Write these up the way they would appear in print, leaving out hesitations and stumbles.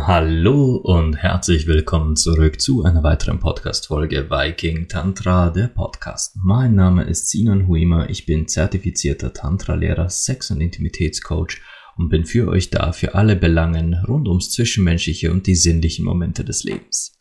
Hallo und herzlich willkommen zurück zu einer weiteren Podcast-Folge Viking Tantra, der Podcast. Mein Name ist Sinan Huima, ich bin zertifizierter Tantra-Lehrer, Sex- und Intimitätscoach und bin für euch da für alle Belangen rund ums Zwischenmenschliche und die sinnlichen Momente des Lebens.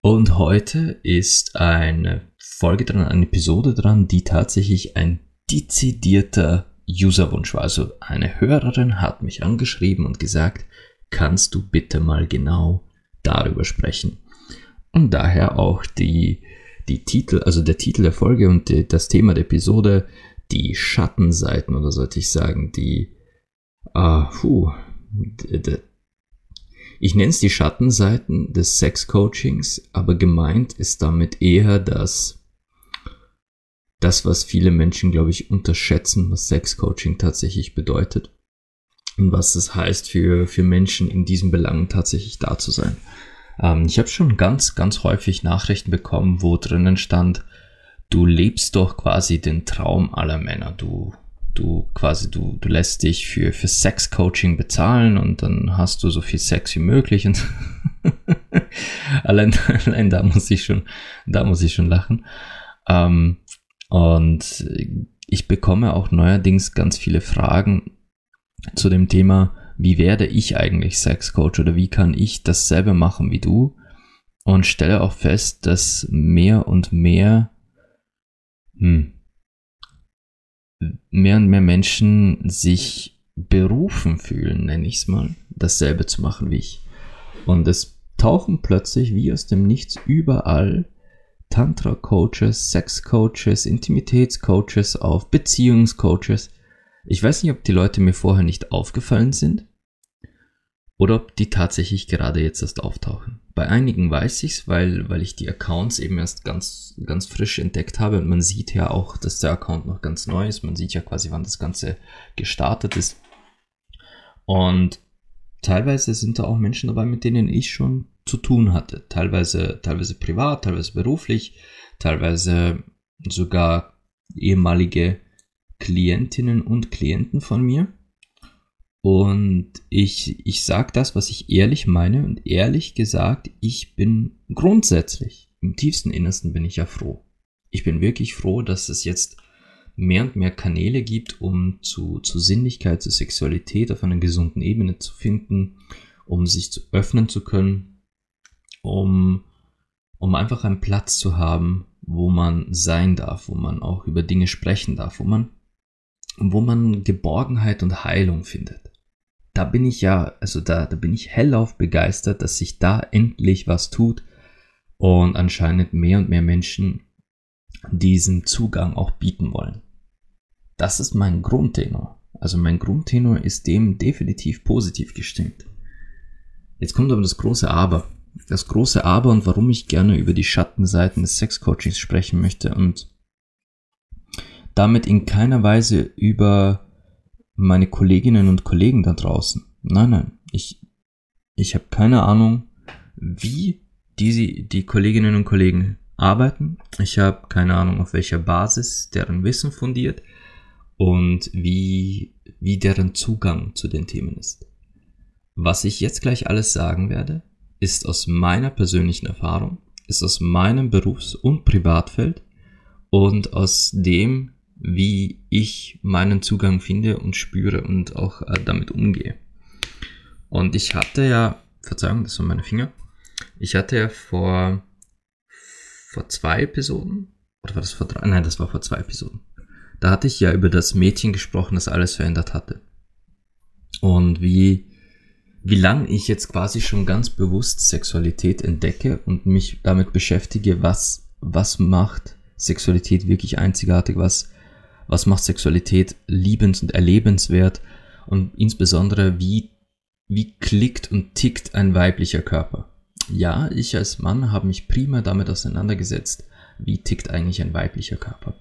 Und heute ist eine Folge dran, eine Episode dran, die tatsächlich ein dezidierter Userwunsch war. Also eine Hörerin hat mich angeschrieben und gesagt, kannst du bitte mal genau darüber sprechen? Und daher auch die Titel, also der Titel der Folge und das Thema der Episode, die Schattenseiten, oder sollte ich sagen, ich nenne es die Schattenseiten des Sexcoachings, aber gemeint ist damit eher das, was viele Menschen, glaube ich, unterschätzen, was Sexcoaching tatsächlich bedeutet. Und was es heißt, für Menschen in diesen Belangen tatsächlich da zu sein. Ich habe schon ganz, ganz häufig Nachrichten bekommen, wo drinnen stand, du lebst doch quasi den Traum aller Männer. Du lässt dich für Sexcoaching bezahlen und dann hast du so viel Sex wie möglich. Und allein da muss ich schon lachen. Und ich bekomme auch neuerdings ganz viele Fragen zu dem Thema, wie werde ich eigentlich Sexcoach oder wie kann ich dasselbe machen wie du, und stelle auch fest, dass mehr und mehr Menschen sich berufen fühlen, nenne ich es mal, dasselbe zu machen wie ich. Und es tauchen plötzlich wie aus dem Nichts überall Tantra-Coaches, Sex-Coaches, Intimitäts-Coaches auf, Beziehungs-Coaches. Ich weiß nicht, ob die Leute mir vorher nicht aufgefallen sind oder ob die tatsächlich gerade jetzt erst auftauchen. Bei einigen weiß ich es, weil ich die Accounts eben erst ganz, ganz frisch entdeckt habe, und man sieht ja auch, dass der Account noch ganz neu ist. Man sieht ja quasi, wann das Ganze gestartet ist. Und teilweise sind da auch Menschen dabei, mit denen ich schon zu tun hatte. Teilweise privat, teilweise beruflich, teilweise sogar ehemalige Klientinnen und Klienten von mir, und ich sage das, was ich ehrlich meine, und ehrlich gesagt, ich bin grundsätzlich, im tiefsten Innersten bin ich ja froh. Ich bin wirklich froh, dass es jetzt mehr und mehr Kanäle gibt, um zu Sinnlichkeit, zu Sexualität auf einer gesunden Ebene zu finden, um sich zu öffnen zu können, um einfach einen Platz zu haben, wo man sein darf, wo man auch über Dinge sprechen darf, wo man Geborgenheit und Heilung findet. Da bin ich da bin ich hellauf begeistert, dass sich da endlich was tut und anscheinend mehr und mehr Menschen diesen Zugang auch bieten wollen. Das ist mein Grundtenor. Also mein Grundtenor ist dem definitiv positiv gestimmt. Jetzt kommt aber das große Aber. Das große Aber, und warum ich gerne über die Schattenseiten des Sexcoachings sprechen möchte und damit in keiner Weise über meine Kolleginnen und Kollegen da draußen. Nein, ich habe keine Ahnung, wie die Kolleginnen und Kollegen arbeiten. Ich habe keine Ahnung, auf welcher Basis deren Wissen fundiert und wie deren Zugang zu den Themen ist. Was ich jetzt gleich alles sagen werde, ist aus meiner persönlichen Erfahrung, ist aus meinem Berufs- und Privatfeld und aus dem, wie ich meinen Zugang finde und spüre und auch damit umgehe. Und ich hatte ja, Verzeihung, das waren meine Finger, ich hatte ja vor 2 Episoden, oder war das vor 3? Nein, das war vor 2 Episoden. Da hatte ich ja über das Mädchen gesprochen, das alles verändert hatte. Und wie lange ich jetzt quasi schon ganz bewusst Sexualität entdecke und mich damit beschäftige, was macht Sexualität wirklich einzigartig, was macht Sexualität liebens- und erlebenswert, und insbesondere, wie klickt und tickt ein weiblicher Körper. Ja, ich als Mann habe mich prima damit auseinandergesetzt, wie tickt eigentlich ein weiblicher Körper.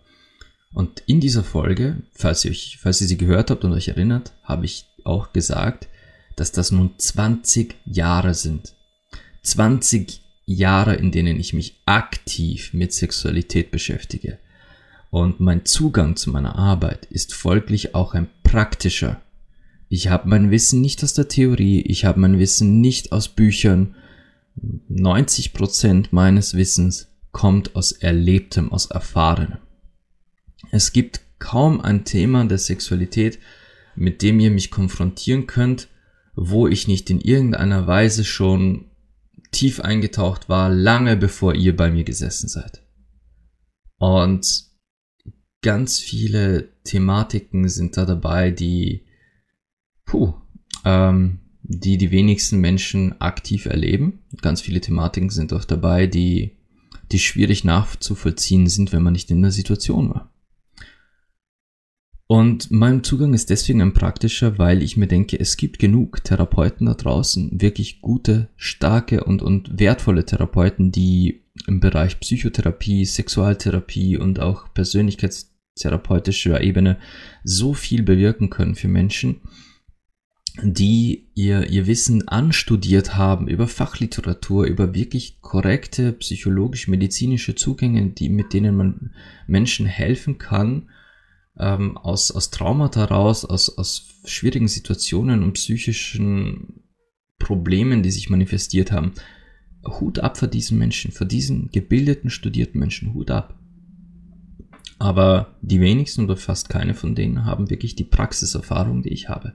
Und in dieser Folge, falls ihr sie gehört habt und euch erinnert, habe ich auch gesagt, dass das nun 20 Jahre sind. 20 Jahre, in denen ich mich aktiv mit Sexualität beschäftige. Und mein Zugang zu meiner Arbeit ist folglich auch ein praktischer. Ich habe mein Wissen nicht aus der Theorie, ich habe mein Wissen nicht aus Büchern. 90% meines Wissens kommt aus Erlebtem, aus Erfahrenem. Es gibt kaum ein Thema der Sexualität, mit dem ihr mich konfrontieren könnt, wo ich nicht in irgendeiner Weise schon tief eingetaucht war, lange bevor ihr bei mir gesessen seid. Und ganz viele Thematiken sind da dabei, die wenigsten Menschen aktiv erleben. Ganz viele Thematiken sind auch dabei, die schwierig nachzuvollziehen sind, wenn man nicht in der Situation war. Und mein Zugang ist deswegen ein praktischer, weil ich mir denke, es gibt genug Therapeuten da draußen, wirklich gute, starke und wertvolle Therapeuten, die im Bereich Psychotherapie, Sexualtherapie und auch persönlichkeitstherapeutischer Ebene so viel bewirken können für Menschen, die ihr Wissen anstudiert haben über Fachliteratur, über wirklich korrekte psychologisch-medizinische Zugänge, mit denen man Menschen helfen kann, aus Traumata raus, aus schwierigen Situationen und psychischen Problemen, die sich manifestiert haben. Hut ab vor diesen Menschen, vor diesen gebildeten, studierten Menschen, Hut ab. Aber die wenigsten oder fast keine von denen haben wirklich die Praxiserfahrung, die ich habe.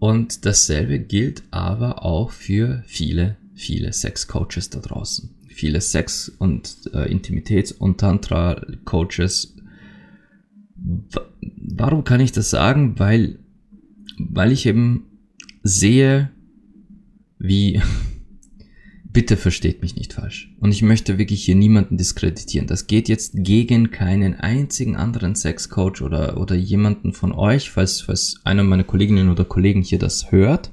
Und dasselbe gilt aber auch für viele, viele Sexcoaches da draußen. Viele Sex- und Intimitäts- und Tantra-Coaches. Warum kann ich das sagen? Weil ich eben sehe, wie... Bitte versteht mich nicht falsch. Und ich möchte wirklich hier niemanden diskreditieren. Das geht jetzt gegen keinen einzigen anderen Sexcoach oder jemanden von euch, falls einer meiner Kolleginnen oder Kollegen hier das hört.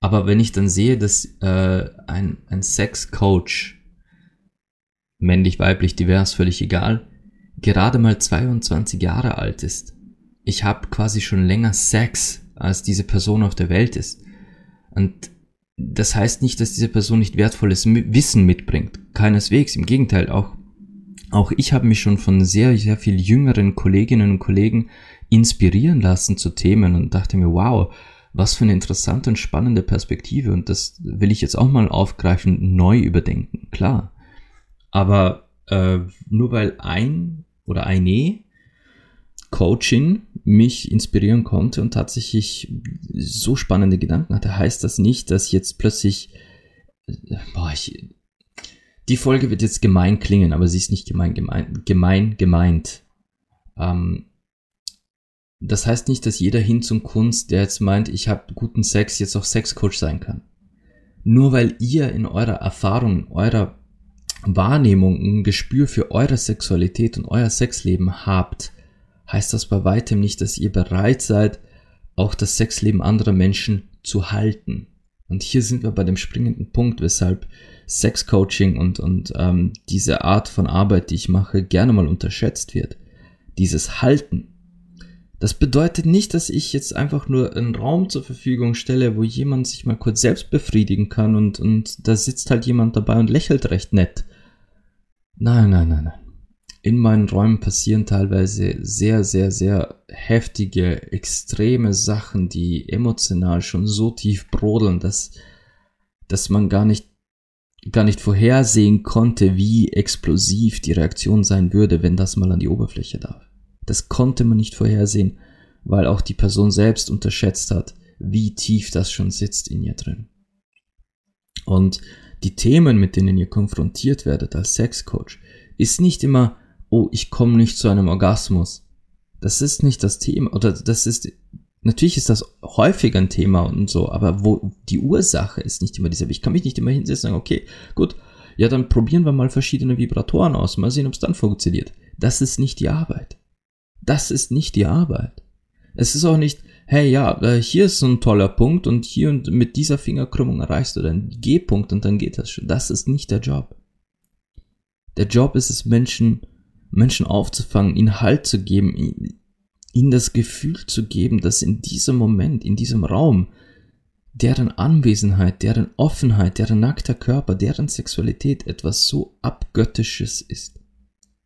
Aber wenn ich dann sehe, dass ein Sexcoach, männlich, weiblich, divers, völlig egal, gerade mal 22 Jahre alt ist. Ich habe quasi schon länger Sex, als diese Person auf der Welt ist. Und das heißt nicht, dass diese Person nicht wertvolles Wissen mitbringt. Keineswegs, im Gegenteil. Auch ich habe mich schon von sehr, sehr viel jüngeren Kolleginnen und Kollegen inspirieren lassen zu Themen und dachte mir, wow, was für eine interessante und spannende Perspektive. Und das will ich jetzt auch mal aufgreifen, neu überdenken, klar. Aber nur weil ein oder eine Coachin mich inspirieren konnte und tatsächlich so spannende Gedanken hatte, heißt das nicht, dass jetzt plötzlich die Folge wird jetzt gemein klingen, aber sie ist nicht gemeint. Das heißt nicht, dass jeder hin zum Kunst, der jetzt meint, ich habe guten Sex, jetzt auch Sexcoach sein kann. Nur weil ihr in eurer Erfahrung, eurer Wahrnehmung, ein Gespür für eure Sexualität und euer Sexleben habt, heißt das bei weitem nicht, dass ihr bereit seid, auch das Sexleben anderer Menschen zu halten. Und hier sind wir bei dem springenden Punkt, weshalb Sexcoaching und diese Art von Arbeit, die ich mache, gerne mal unterschätzt wird. Dieses Halten. Das bedeutet nicht, dass ich jetzt einfach nur einen Raum zur Verfügung stelle, wo jemand sich mal kurz selbst befriedigen kann und da sitzt halt jemand dabei und lächelt recht nett. Nein. In meinen Räumen passieren teilweise sehr, sehr, sehr heftige, extreme Sachen, die emotional schon so tief brodeln, dass man gar nicht vorhersehen konnte, wie explosiv die Reaktion sein würde, wenn das mal an die Oberfläche darf. Das konnte man nicht vorhersehen, weil auch die Person selbst unterschätzt hat, wie tief das schon sitzt in ihr drin. Und die Themen, mit denen ihr konfrontiert werdet als Sexcoach, ist nicht immer, oh, ich komme nicht zu einem Orgasmus. Das ist nicht das Thema, oder das ist, natürlich ist das häufig ein Thema und so, aber wo die Ursache ist nicht immer dieselbe. Ich kann mich nicht immer hinsetzen und sagen, okay, gut, ja, dann probieren wir mal verschiedene Vibratoren aus, mal sehen, ob es dann funktioniert. Das ist nicht die Arbeit. Das ist nicht die Arbeit. Es ist auch nicht, hey, ja, hier ist so ein toller Punkt und hier und mit dieser Fingerkrümmung erreichst du deinen G-Punkt und dann geht das schon. Das ist nicht der Job. Der Job ist es, Menschen Menschen aufzufangen, ihnen Halt zu geben, ihnen das Gefühl zu geben, dass in diesem Moment, in diesem Raum, deren Anwesenheit, deren Offenheit, deren nackter Körper, deren Sexualität etwas so Abgöttisches ist,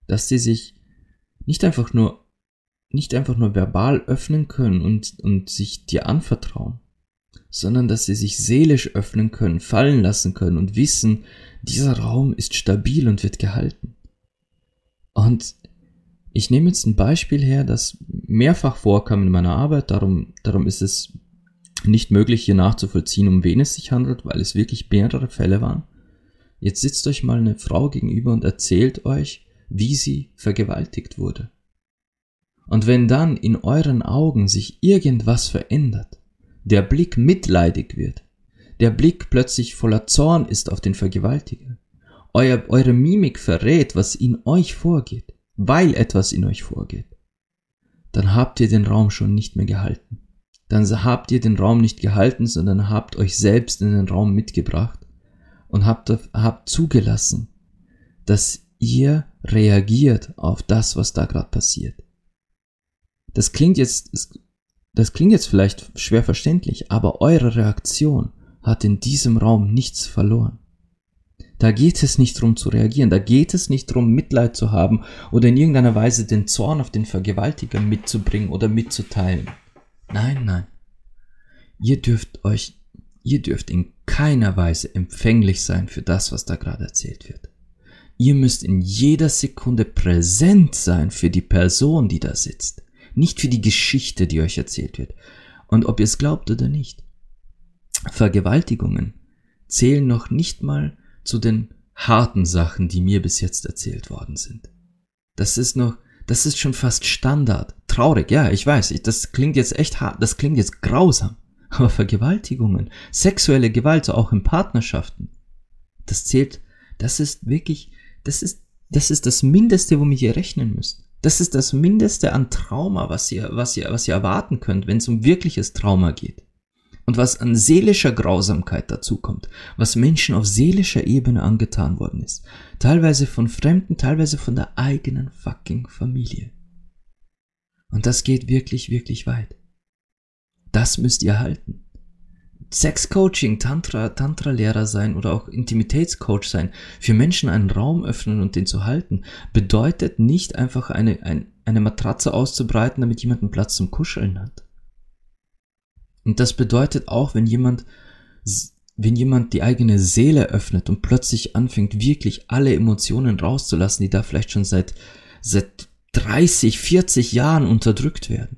dass sie sich nicht einfach nur verbal öffnen können und sich dir anvertrauen, sondern dass sie sich seelisch öffnen können, fallen lassen können und wissen, dieser Raum ist stabil und wird gehalten. Und ich nehme jetzt ein Beispiel her, das mehrfach vorkam in meiner Arbeit, darum ist es nicht möglich, hier nachzuvollziehen, um wen es sich handelt, weil es wirklich mehrere Fälle waren. Jetzt sitzt euch mal eine Frau gegenüber und erzählt euch, wie sie vergewaltigt wurde. Und wenn dann in euren Augen sich irgendwas verändert, der Blick mitleidig wird, der Blick plötzlich voller Zorn ist auf den Vergewaltiger, eure Mimik verrät, was in euch vorgeht, weil etwas in euch vorgeht, dann habt ihr den Raum schon nicht mehr gehalten. Dann habt ihr den Raum nicht gehalten, sondern habt euch selbst in den Raum mitgebracht und habt zugelassen, dass ihr reagiert auf das, was da gerade passiert. Das klingt jetzt vielleicht schwer verständlich, aber eure Reaktion hat in diesem Raum nichts verloren. Da geht es nicht darum zu reagieren, da geht es nicht darum Mitleid zu haben oder in irgendeiner Weise den Zorn auf den Vergewaltiger mitzubringen oder mitzuteilen. Nein. Ihr dürft in keiner Weise empfänglich sein für das, was da gerade erzählt wird. Ihr müsst in jeder Sekunde präsent sein für die Person, die da sitzt. Nicht für die Geschichte, die euch erzählt wird. Und ob ihr es glaubt oder nicht, Vergewaltigungen zählen noch nicht mal zu den harten Sachen, die mir bis jetzt erzählt worden sind. Das ist schon fast Standard. Traurig, ja, ich weiß, das klingt jetzt echt hart, das klingt jetzt grausam. Aber Vergewaltigungen, sexuelle Gewalt, auch in Partnerschaften, das zählt, das ist das Mindeste, womit ihr rechnen müsst. Das ist das Mindeste an Trauma, was ihr erwarten könnt, wenn es um wirkliches Trauma geht. Und was an seelischer Grausamkeit dazukommt, was Menschen auf seelischer Ebene angetan worden ist. Teilweise von Fremden, teilweise von der eigenen fucking Familie. Und das geht wirklich, wirklich weit. Das müsst ihr halten. Sexcoaching, Tantra-Lehrer sein oder auch Intimitätscoach sein, für Menschen einen Raum öffnen und den zu halten, bedeutet nicht einfach eine Matratze auszubreiten, damit jemand einen Platz zum Kuscheln hat. Und das bedeutet auch, wenn jemand die eigene Seele öffnet und plötzlich anfängt, wirklich alle Emotionen rauszulassen, die da vielleicht schon seit 30, 40 Jahren unterdrückt werden.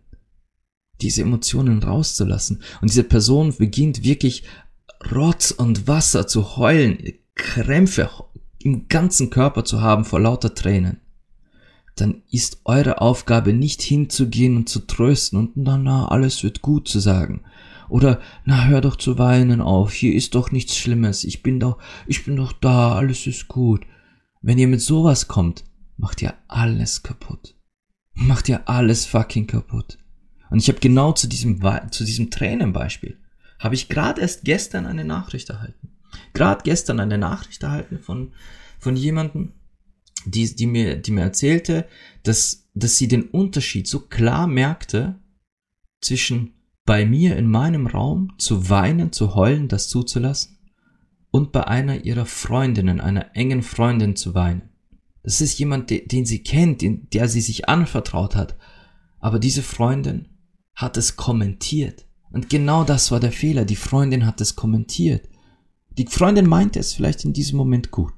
Diese Emotionen rauszulassen. Und diese Person beginnt wirklich Rotz und Wasser zu heulen, Krämpfe im ganzen Körper zu haben vor lauter Tränen. Dann ist eure Aufgabe nicht hinzugehen und zu trösten und na, alles wird gut zu sagen. Oder, na, hör doch zu weinen auf, hier ist doch nichts Schlimmes, ich bin doch da, alles ist gut. Wenn ihr mit sowas kommt, macht ihr alles kaputt. Macht ihr alles fucking kaputt. Und ich habe genau zu diesem Tränenbeispiel, habe ich gerade erst gestern eine Nachricht erhalten. Von jemandem, die mir erzählte, dass sie den Unterschied so klar merkte zwischen bei mir in meinem Raum zu weinen, zu heulen, das zuzulassen und bei einer ihrer Freundinnen, einer engen Freundin zu weinen. Das ist jemand, den sie kennt, der sie sich anvertraut hat. Aber diese Freundin hat es kommentiert. Und genau das war der Fehler. Die Freundin hat es kommentiert. Die Freundin meinte es vielleicht in diesem Moment gut.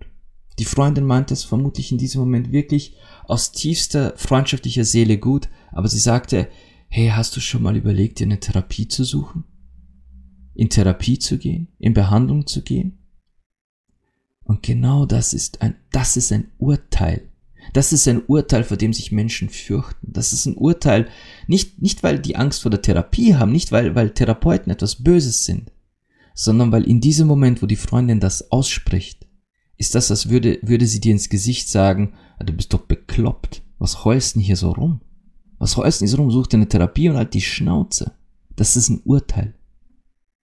Die Freundin meinte es vermutlich in diesem Moment wirklich aus tiefster freundschaftlicher Seele gut, aber sie sagte, hey, hast du schon mal überlegt, dir eine Therapie zu suchen? In Therapie zu gehen? In Behandlung zu gehen? Und genau das ist ein Urteil. Das ist ein Urteil, vor dem sich Menschen fürchten. Das ist ein Urteil, nicht weil die Angst vor der Therapie haben, nicht weil Therapeuten etwas Böses sind, sondern weil in diesem Moment, wo die Freundin das ausspricht, ist das, als würde sie dir ins Gesicht sagen, du bist doch bekloppt, was heulst denn hier so rum? Such dir eine Therapie und halt die Schnauze. Das ist ein Urteil.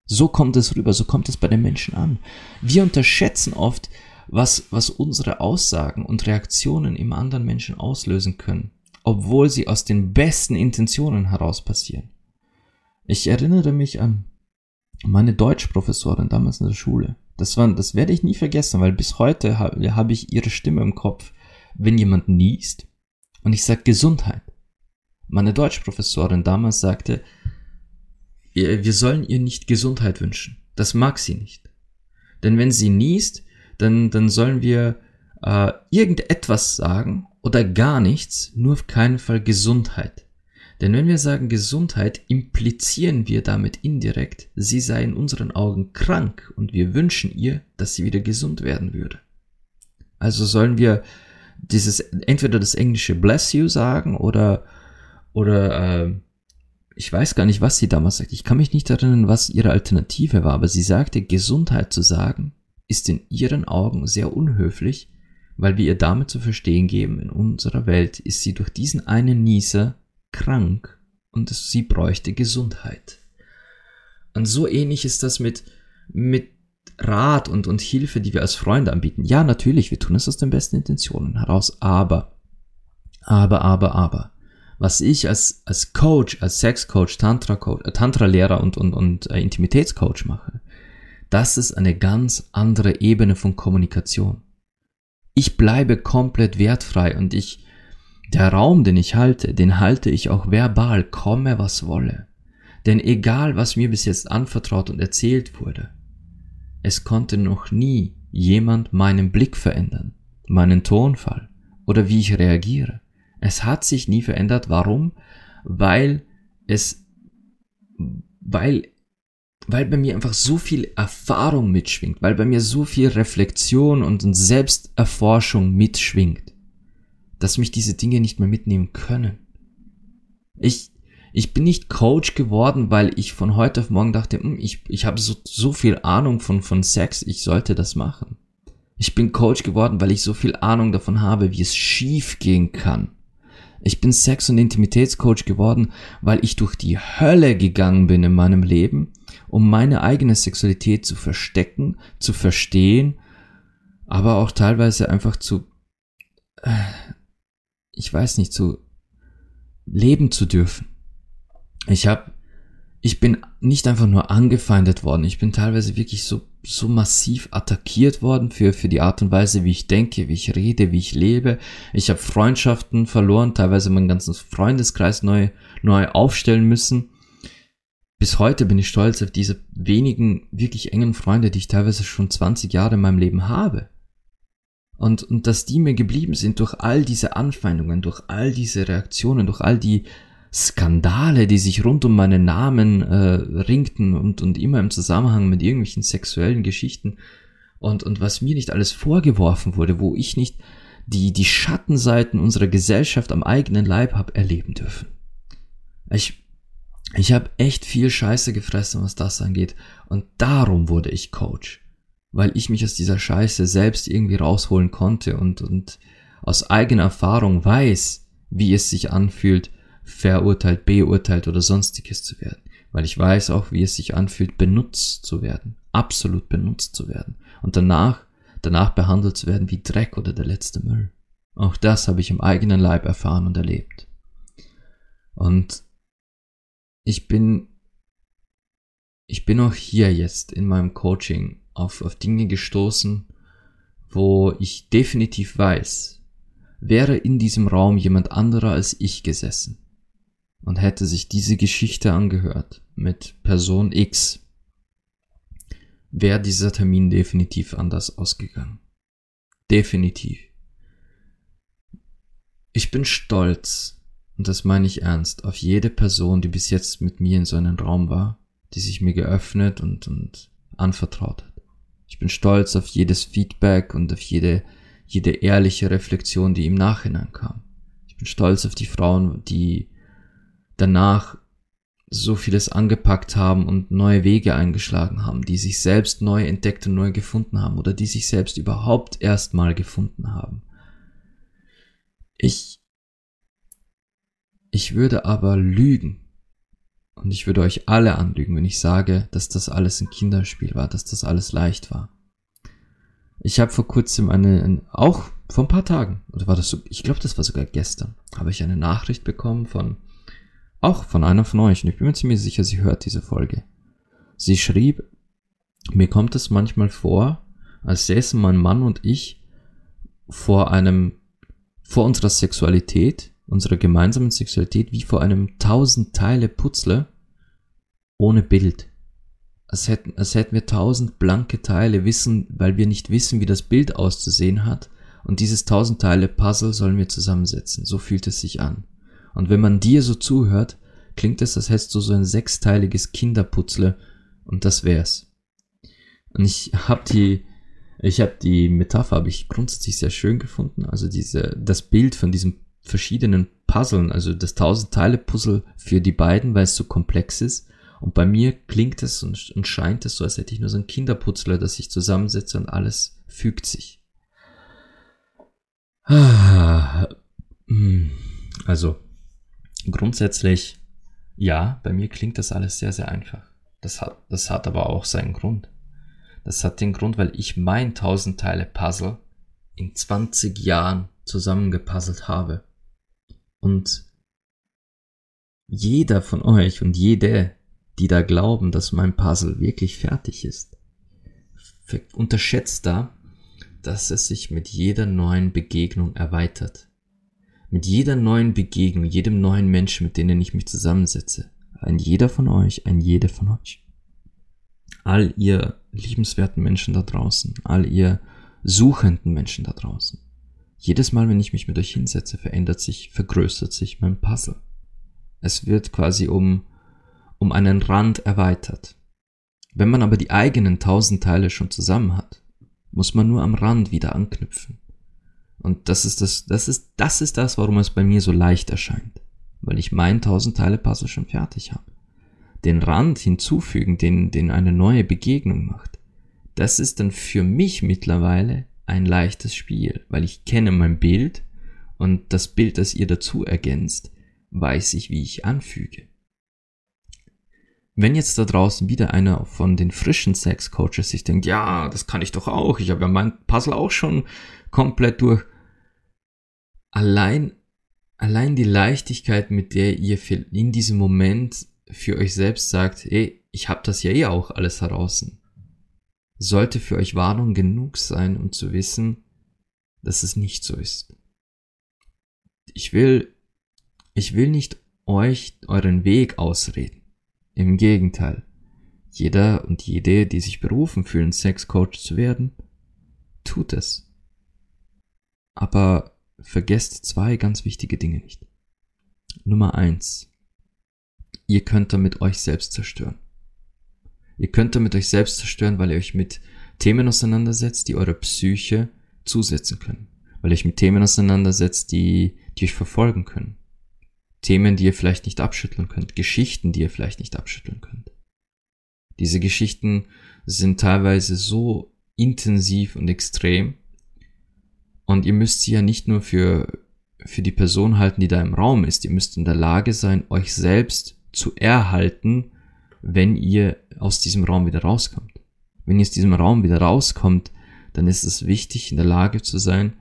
So kommt es rüber, so kommt es bei den Menschen an. Wir unterschätzen oft, was unsere Aussagen und Reaktionen im anderen Menschen auslösen können, obwohl sie aus den besten Intentionen heraus passieren. Ich erinnere mich an meine Deutschprofessorin damals in der Schule. Das werde ich nie vergessen, weil bis heute habe ich ihre Stimme im Kopf, wenn jemand niest und ich sage Gesundheit. Meine Deutschprofessorin damals sagte, wir sollen ihr nicht Gesundheit wünschen. Das mag sie nicht. Denn wenn sie niest, dann sollen wir irgendetwas sagen oder gar nichts, nur auf keinen Fall Gesundheit. Denn wenn wir sagen Gesundheit, implizieren wir damit indirekt, sie sei in unseren Augen krank und wir wünschen ihr, dass sie wieder gesund werden würde. Also sollen wir entweder das englische bless you sagen oder ich weiß gar nicht, was sie damals sagt. Ich kann mich nicht erinnern, was ihre Alternative war, aber sie sagte, Gesundheit zu sagen, ist in ihren Augen sehr unhöflich, weil wir ihr damit zu verstehen geben, in unserer Welt ist sie durch diesen einen Nieser krank und sie bräuchte Gesundheit. Und so ähnlich ist das mit Rat und Hilfe, die wir als Freunde anbieten. Ja, natürlich, wir tun es aus den besten Intentionen heraus, aber, was ich als Coach, als Sexcoach, Tantra-Lehrer und Intimitätscoach mache, das ist eine ganz andere Ebene von Kommunikation. Ich bleibe komplett wertfrei und der Raum, den ich halte, den halte ich auch verbal, komme was wolle. Denn egal, was mir bis jetzt anvertraut und erzählt wurde, es konnte noch nie jemand meinen Blick verändern, meinen Tonfall oder wie ich reagiere. Es hat sich nie verändert. Warum? Weil bei mir einfach so viel Erfahrung mitschwingt, weil bei mir so viel Reflexion und Selbsterforschung mitschwingt, dass mich diese Dinge nicht mehr mitnehmen können. Ich bin nicht Coach geworden, weil ich von heute auf morgen dachte, ich habe so viel Ahnung von Sex, ich sollte das machen. Ich bin Coach geworden, weil ich so viel Ahnung davon habe, wie es schief gehen kann. Ich bin Sex- und Intimitätscoach geworden, weil ich durch die Hölle gegangen bin in meinem Leben, um meine eigene Sexualität zu verstecken, zu verstehen, aber auch teilweise einfach zu leben zu dürfen. Ich bin nicht einfach nur angefeindet worden, ich bin teilweise wirklich so massiv attackiert worden für die Art und Weise, wie ich denke, wie ich rede, wie ich lebe. Ich habe Freundschaften verloren, teilweise meinen ganzen Freundeskreis neu aufstellen müssen. Bis heute bin ich stolz auf diese wenigen, wirklich engen Freunde, die ich teilweise schon 20 Jahre in meinem Leben habe. Und dass die mir geblieben sind durch all diese Anfeindungen, durch all diese Reaktionen, durch all die Skandale, die sich rund um meinen Namen ringten und immer im Zusammenhang mit irgendwelchen sexuellen Geschichten und was mir nicht alles vorgeworfen wurde, wo ich nicht die Schattenseiten unserer Gesellschaft am eigenen Leib habe erleben dürfen. Ich habe echt viel Scheiße gefressen, was das angeht, und darum wurde ich Coach, weil ich mich aus dieser Scheiße selbst irgendwie rausholen konnte und aus eigener Erfahrung weiß, wie es sich anfühlt, verurteilt, beurteilt oder sonstiges zu werden. Weil ich weiß auch, wie es sich anfühlt, benutzt zu werden. Absolut benutzt zu werden. Und danach behandelt zu werden wie Dreck oder der letzte Müll. Auch das habe ich im eigenen Leib erfahren und erlebt. Und ich bin auch hier jetzt in meinem Coaching auf Dinge gestoßen, wo ich definitiv weiß, wäre in diesem Raum jemand anderer als ich gesessen und hätte sich diese Geschichte angehört mit Person X, wäre dieser Termin definitiv anders ausgegangen. Definitiv. Ich bin stolz, und das meine ich ernst, auf jede Person, die bis jetzt mit mir in so einem Raum war, die sich mir geöffnet und anvertraut hat. Ich bin stolz auf jedes Feedback und auf jede ehrliche Reflexion, die im Nachhinein kam. Ich bin stolz auf die Frauen, die danach so vieles angepackt haben und neue Wege eingeschlagen haben, die sich selbst neu entdeckt und neu gefunden haben oder die sich selbst überhaupt erstmal gefunden haben. Ich würde aber lügen und ich würde euch alle anlügen, wenn ich sage, dass das alles ein Kinderspiel war, dass das alles leicht war. Ich habe vor kurzem auch vor ein paar Tagen, oder war das so, ich glaube, das war sogar gestern, habe ich eine Nachricht bekommen von einer von euch, und ich bin mir ziemlich sicher, sie hört diese Folge. Sie schrieb: Mir kommt es manchmal vor, als säßen mein Mann und ich vor unserer Sexualität, unserer gemeinsamen Sexualität, wie vor einem 1000-Teile-Puzzle ohne Bild. Als hätten wir 1000 blanke Teile, weil wir nicht wissen, wie das Bild auszusehen hat, und dieses 1000-Teile-Puzzle sollen wir zusammensetzen. So fühlt es sich an. Und wenn man dir so zuhört, klingt es, als hättest du so ein 6-teiliges Kinderputzle, und das wär's. Und ich habe die Metapher grundsätzlich sehr schön gefunden, also das Bild von diesen verschiedenen Puzzlen, also das 1000-Teile-Puzzle für die beiden, weil es so komplex ist. Und bei mir klingt es und scheint es so, als hätte ich nur so ein Kinderputzler, das ich zusammensetze und alles fügt sich. Also grundsätzlich, ja, bei mir klingt das alles sehr, sehr einfach. Das hat aber auch seinen Grund. Das hat den Grund, weil ich mein 1000-Teile-Puzzle in 20 Jahren zusammengepuzzelt habe. Und jeder von euch und jede, die da glauben, dass mein Puzzle wirklich fertig ist, unterschätzt da, dass es sich mit jeder neuen Begegnung erweitert. Mit jeder neuen Begegnung, jedem neuen Menschen, mit denen ich mich zusammensetze. Ein jeder von euch. All ihr liebenswerten Menschen da draußen, all ihr suchenden Menschen da draußen. Jedes Mal, wenn ich mich mit euch hinsetze, vergrößert sich mein Puzzle. Es wird quasi um einen Rand erweitert. Wenn man aber die eigenen 1000 Teile schon zusammen hat, muss man nur am Rand wieder anknüpfen. Und das ist das, warum es bei mir so leicht erscheint. Weil ich meinen 1000-Teile-Puzzle schon fertig habe. Den Rand hinzufügen, den eine neue Begegnung macht, das ist dann für mich mittlerweile ein leichtes Spiel, weil ich kenne mein Bild, und das Bild, das ihr dazu ergänzt, weiß ich, wie ich anfüge. Wenn jetzt da draußen wieder einer von den frischen Sex-Coaches sich denkt, ja, das kann ich doch auch, ich habe ja mein Puzzle auch schon komplett durch. Allein die Leichtigkeit, mit der ihr in diesem Moment für euch selbst sagt, hey, ich habe das ja auch alles heraus, sollte für euch Warnung genug sein, um zu wissen, dass es nicht so ist. Ich will nicht euch euren Weg ausreden. Im Gegenteil. Jeder und jede, die sich berufen fühlen, Sexcoach zu werden, tut es. Aber vergesst zwei ganz wichtige Dinge nicht. Nummer 1. Ihr könnt damit euch selbst zerstören. Ihr könnt damit euch selbst zerstören, weil ihr euch mit Themen auseinandersetzt, die eure Psyche zusetzen können. Weil ihr euch mit Themen auseinandersetzt, die euch verfolgen können. Themen, die ihr vielleicht nicht abschütteln könnt. Geschichten, die ihr vielleicht nicht abschütteln könnt. Diese Geschichten sind teilweise so intensiv und extrem. Und ihr müsst sie ja nicht nur für die Person halten, die da im Raum ist. Ihr müsst in der Lage sein, euch selbst zu erhalten, wenn ihr aus diesem Raum wieder rauskommt. Wenn ihr aus diesem Raum wieder rauskommt, dann ist es wichtig, in der Lage zu sein,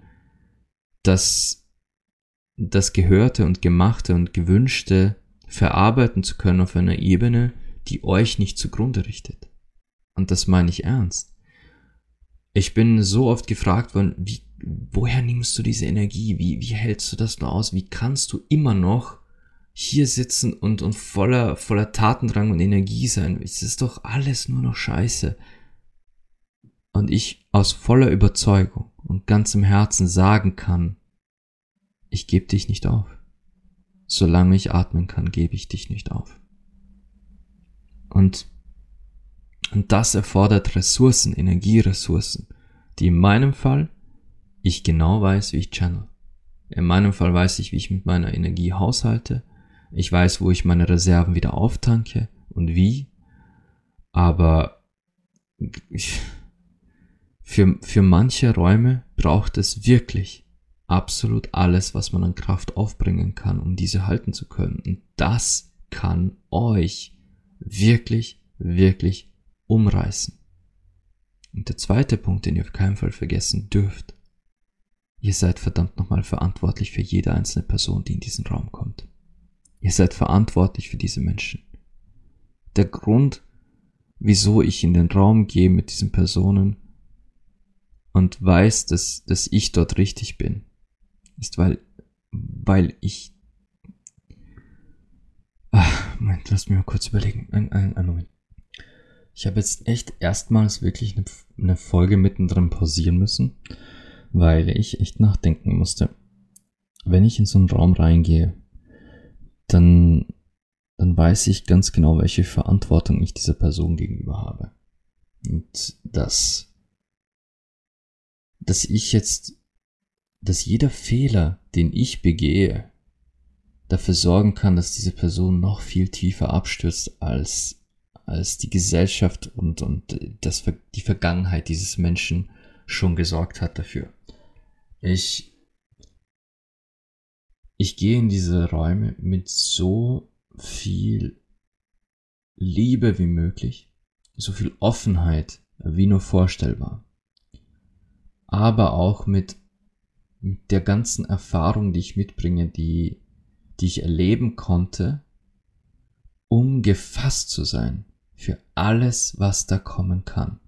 dass das Gehörte und Gemachte und Gewünschte verarbeiten zu können auf einer Ebene, die euch nicht zugrunde richtet. Und das meine ich ernst. Ich bin so oft gefragt worden, woher nimmst du diese Energie? Wie hältst du das nur aus? Wie kannst du immer noch hier sitzen und voller Tatendrang und Energie sein? Es ist doch alles nur noch Scheiße. Und ich aus voller Überzeugung und ganzem Herzen sagen kann, ich gebe dich nicht auf. Solange ich atmen kann, gebe ich dich nicht auf. Und das erfordert Ressourcen, Energieressourcen, die in meinem Fall, ich genau weiß, wie ich channel. In meinem Fall weiß ich, wie ich mit meiner Energie haushalte. Ich weiß, wo ich meine Reserven wieder auftanke und wie, aber für manche Räume braucht es wirklich absolut alles, was man an Kraft aufbringen kann, um diese halten zu können. Und das kann euch wirklich, wirklich umreißen. Und der zweite Punkt, den ihr auf keinen Fall vergessen dürft: Ihr seid verdammt nochmal verantwortlich für jede einzelne Person, die in diesen Raum kommt. Ihr seid verantwortlich für diese Menschen. Der Grund, wieso ich in den Raum gehe mit diesen Personen und weiß, dass ich dort richtig bin, ist, weil ich... Ach, Moment, lasst mich mal kurz überlegen. Einen Moment. Ich habe jetzt echt erstmals wirklich eine Folge mittendrin pausieren müssen, weil ich echt nachdenken musste. Wenn ich in so einen Raum reingehe, dann weiß ich ganz genau, welche Verantwortung ich dieser Person gegenüber habe. Und dass jeder Fehler, den ich begehe, dafür sorgen kann, dass diese Person noch viel tiefer abstürzt als die Gesellschaft und die Vergangenheit dieses Menschen schon gesorgt hat dafür. Ich gehe in diese Räume mit so viel Liebe wie möglich, so viel Offenheit wie nur vorstellbar, aber auch mit der ganzen Erfahrung, die ich mitbringe, die ich erleben konnte, um gefasst zu sein für alles, was da kommen kann.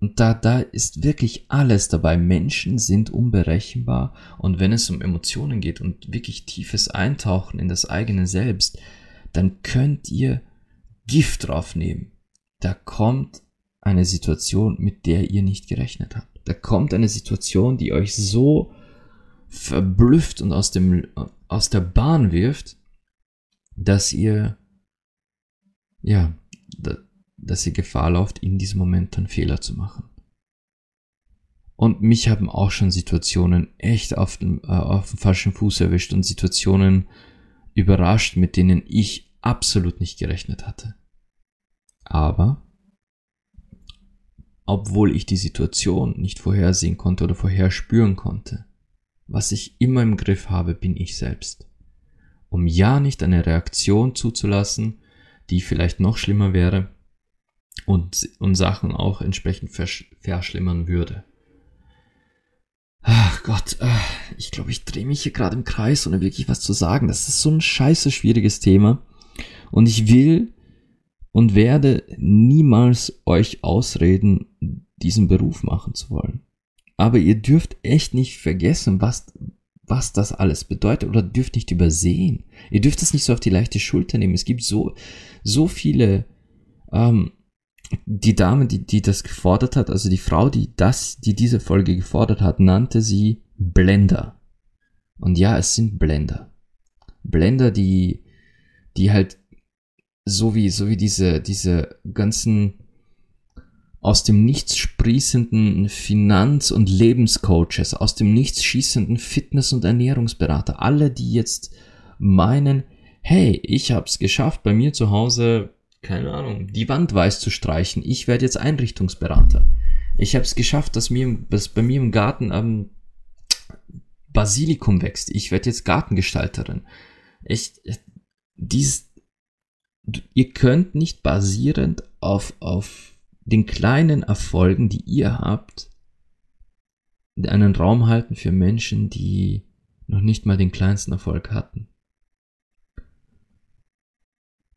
Und da ist wirklich alles dabei. Menschen sind unberechenbar, und wenn es um Emotionen geht und wirklich tiefes Eintauchen in das eigene Selbst, dann könnt ihr Gift drauf nehmen. Da kommt eine Situation, mit der ihr nicht gerechnet habt. Da kommt eine Situation, die euch so verblüfft und aus der Bahn wirft, dass ihr, dass ihr Gefahr lauft, in diesem Moment dann Fehler zu machen. Und mich haben auch schon Situationen echt auf dem falschen Fuß erwischt und Situationen überrascht, mit denen ich absolut nicht gerechnet hatte. Aber, obwohl ich die Situation nicht vorhersehen konnte oder vorherspüren konnte, was ich immer im Griff habe, bin ich selbst. Um ja nicht eine Reaktion zuzulassen, die vielleicht noch schlimmer wäre, und Sachen auch entsprechend verschlimmern würde. Ach Gott, ich glaube, ich drehe mich hier gerade im Kreis, ohne wirklich was zu sagen. Das ist so ein scheiße schwieriges Thema. Und ich will und werde niemals euch ausreden, diesen Beruf machen zu wollen. Aber ihr dürft echt nicht vergessen, was das alles bedeutet, oder dürft nicht übersehen. Ihr dürft es nicht so auf die leichte Schulter nehmen. Es gibt so viele... Die Dame, die das gefordert hat, also die Frau, die diese Folge gefordert hat, nannte sie Blender. Und ja, es sind Blender. Blender, die halt so wie diese ganzen aus dem Nichts sprießenden Finanz- und Lebenscoaches, aus dem Nichts schießenden Fitness- und Ernährungsberater, alle, die jetzt meinen, hey, ich hab's geschafft, bei mir zu Hause, keine Ahnung, die Wand weiß zu streichen. Ich werde jetzt Einrichtungsberater. Ich habe es geschafft, dass bei mir im Garten Basilikum wächst. Ich werde jetzt Gartengestalterin. Ihr könnt nicht basierend auf den kleinen Erfolgen, die ihr habt, einen Raum halten für Menschen, die noch nicht mal den kleinsten Erfolg hatten.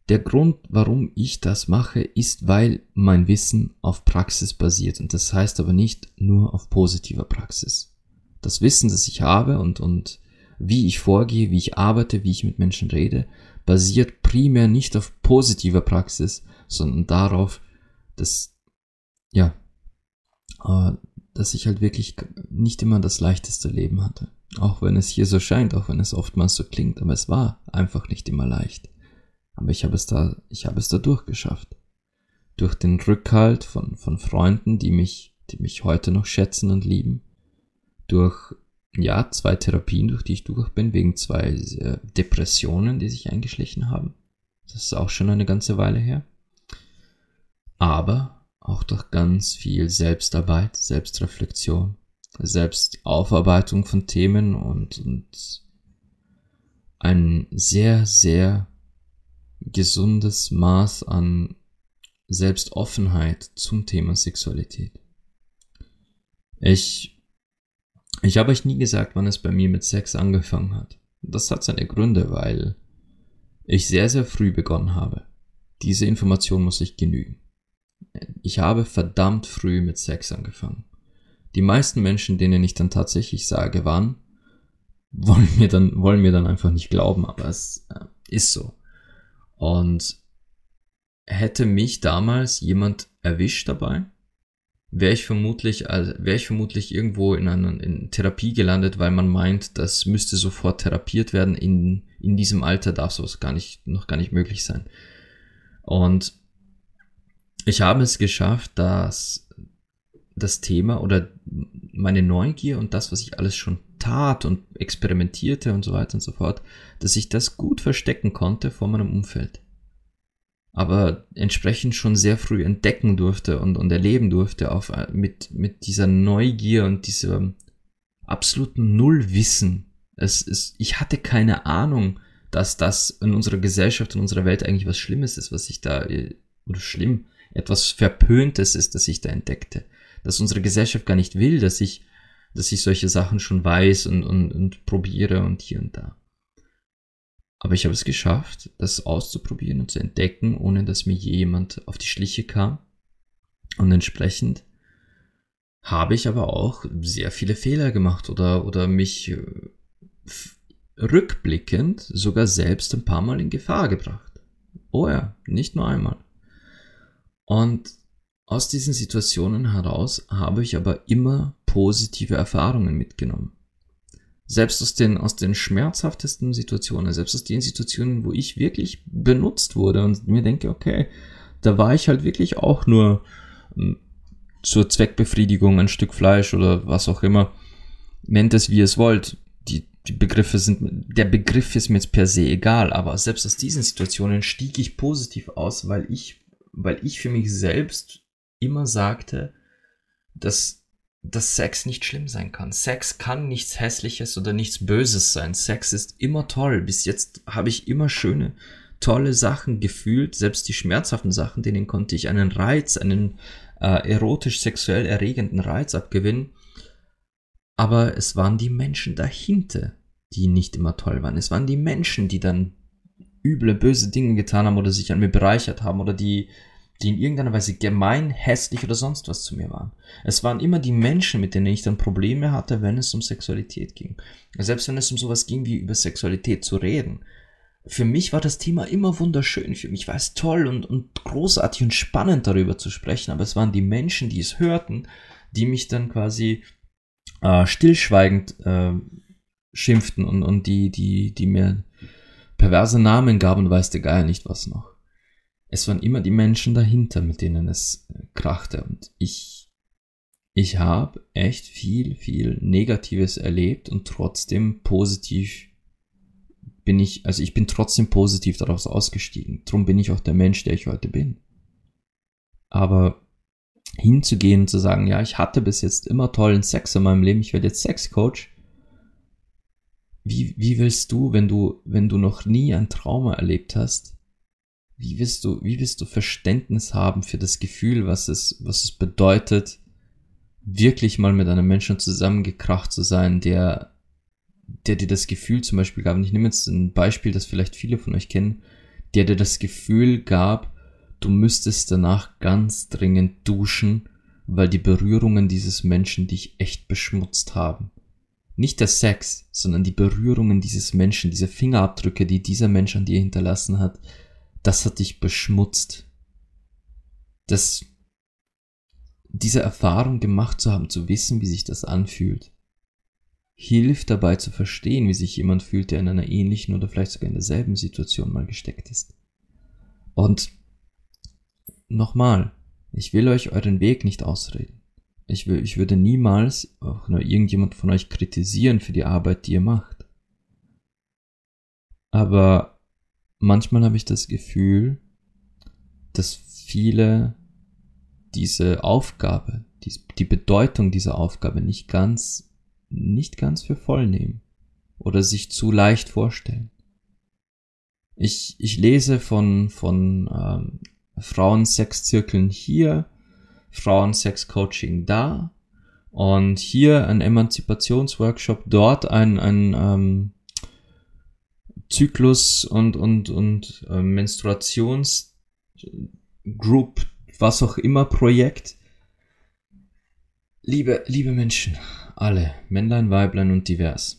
Der Grund, warum ich das mache, ist, weil mein Wissen auf Praxis basiert. Und das heißt aber nicht nur auf positiver Praxis. Das Wissen, das ich habe und wie ich vorgehe, wie ich arbeite, wie ich mit Menschen rede, basiert primär nicht auf positiver Praxis, sondern darauf, dass ich halt wirklich nicht immer das leichteste Leben hatte. Auch wenn es hier so scheint, auch wenn es oftmals so klingt, aber es war einfach nicht immer leicht. Aber ich habe es da durchgeschafft. Durch den Rückhalt von Freunden, die mich heute noch schätzen und lieben. Durch, 2 Therapien, durch die ich durch bin, wegen 2 Depressionen, die sich eingeschlichen haben. Das ist auch schon eine ganze Weile her. Aber auch durch ganz viel Selbstarbeit, Selbstreflexion, Selbstaufarbeitung von Themen und ein sehr, sehr gesundes Maß an Selbstoffenheit zum Thema Sexualität. Ich habe euch nie gesagt, wann es bei mir mit Sex angefangen hat. Das hat seine Gründe, weil ich sehr, sehr früh begonnen habe. Diese Information muss ich genügen. Ich habe verdammt früh mit Sex angefangen. Die meisten Menschen, denen ich dann tatsächlich sage, wann, wollen mir dann einfach nicht glauben, aber es ist so. Und hätte mich damals jemand erwischt dabei, wäre ich vermutlich irgendwo in Therapie gelandet, weil man meint, das müsste sofort therapiert werden. In diesem Alter darf sowas noch gar nicht möglich sein. Und ich habe es geschafft, dass das Thema oder meine Neugier und das, was ich alles schon tat und experimentierte und so weiter und so fort, dass ich das gut verstecken konnte vor meinem Umfeld. Aber entsprechend schon sehr früh entdecken durfte und erleben durfte mit dieser Neugier und diesem absoluten Nullwissen. Ich hatte keine Ahnung, dass das in unserer Gesellschaft, in unserer Welt eigentlich was Schlimmes ist, was ich da, oder schlimm, etwas Verpöntes ist, das ich da entdeckte. Dass unsere Gesellschaft gar nicht will, dass ich solche Sachen schon weiß und probiere und hier und da. Aber ich habe es geschafft, das auszuprobieren und zu entdecken, ohne dass mir jemand auf die Schliche kam. Und entsprechend habe ich aber auch sehr viele Fehler gemacht oder mich rückblickend sogar selbst ein paar Mal in Gefahr gebracht. Oh ja, nicht nur einmal. Und aus diesen Situationen heraus habe ich aber immer positive Erfahrungen mitgenommen. Selbst aus den schmerzhaftesten Situationen, selbst aus den Situationen, wo ich wirklich benutzt wurde und mir denke, okay, da war ich halt wirklich auch nur zur Zweckbefriedigung ein Stück Fleisch oder was auch immer. Nennt es, wie ihr es wollt. Der Begriff ist mir jetzt per se egal, aber selbst aus diesen Situationen stieg ich positiv aus, weil ich für mich selbst immer sagte, dass Sex nicht schlimm sein kann. Sex kann nichts Hässliches oder nichts Böses sein. Sex ist immer toll. Bis jetzt habe ich immer schöne, tolle Sachen gefühlt. Selbst die schmerzhaften Sachen, denen konnte ich einen Reiz, einen erotisch-sexuell erregenden Reiz abgewinnen. Aber es waren die Menschen dahinter, die nicht immer toll waren. Es waren die Menschen, die dann üble, böse Dinge getan haben oder sich an mir bereichert haben oder die in irgendeiner Weise gemein, hässlich oder sonst was zu mir waren. Es waren immer die Menschen, mit denen ich dann Probleme hatte, wenn es um Sexualität ging. Selbst wenn es um sowas ging, wie über Sexualität zu reden. Für mich war das Thema immer wunderschön. Für mich war es toll und großartig und spannend, darüber zu sprechen. Aber es waren die Menschen, die es hörten, die mich dann quasi stillschweigend schimpften und die mir perverse Namen gaben und weiß der Geier nicht was noch. Es waren immer die Menschen dahinter, mit denen es krachte. Und ich habe echt viel, viel Negatives erlebt und trotzdem positiv bin trotzdem positiv daraus ausgestiegen. Drum bin ich auch der Mensch, der ich heute bin. Aber hinzugehen und zu sagen, ja, ich hatte bis jetzt immer tollen Sex in meinem Leben, ich werde jetzt Sexcoach. Wie willst du, wenn du noch nie ein Trauma erlebt hast, wie willst du Verständnis haben für das Gefühl, was es bedeutet, wirklich mal mit einem Menschen zusammengekracht zu sein, der dir das Gefühl zum Beispiel gab, und ich nehme jetzt ein Beispiel, das vielleicht viele von euch kennen, der dir das Gefühl gab, du müsstest danach ganz dringend duschen, weil die Berührungen dieses Menschen dich echt beschmutzt haben. Nicht der Sex, sondern die Berührungen dieses Menschen, diese Fingerabdrücke, die dieser Mensch an dir hinterlassen hat, das hat dich beschmutzt. Diese Erfahrung gemacht zu haben, zu wissen, wie sich das anfühlt, hilft dabei zu verstehen, wie sich jemand fühlt, der in einer ähnlichen oder vielleicht sogar in derselben Situation mal gesteckt ist. Und nochmal, ich will euch euren Weg nicht ausreden. Ich würde niemals auch nur irgendjemand von euch kritisieren für die Arbeit, die ihr macht. Aber manchmal habe ich das Gefühl, dass viele diese Aufgabe, die Bedeutung dieser Aufgabe nicht ganz für voll nehmen oder sich zu leicht vorstellen. Ich lese von Frauensexzirkeln hier, Frauensexcoaching da Und hier ein Emanzipationsworkshop, dort ein Zyklus- und Menstruationsgroup, was auch immer, Projekt. Liebe Menschen, alle, Männlein, Weiblein und divers.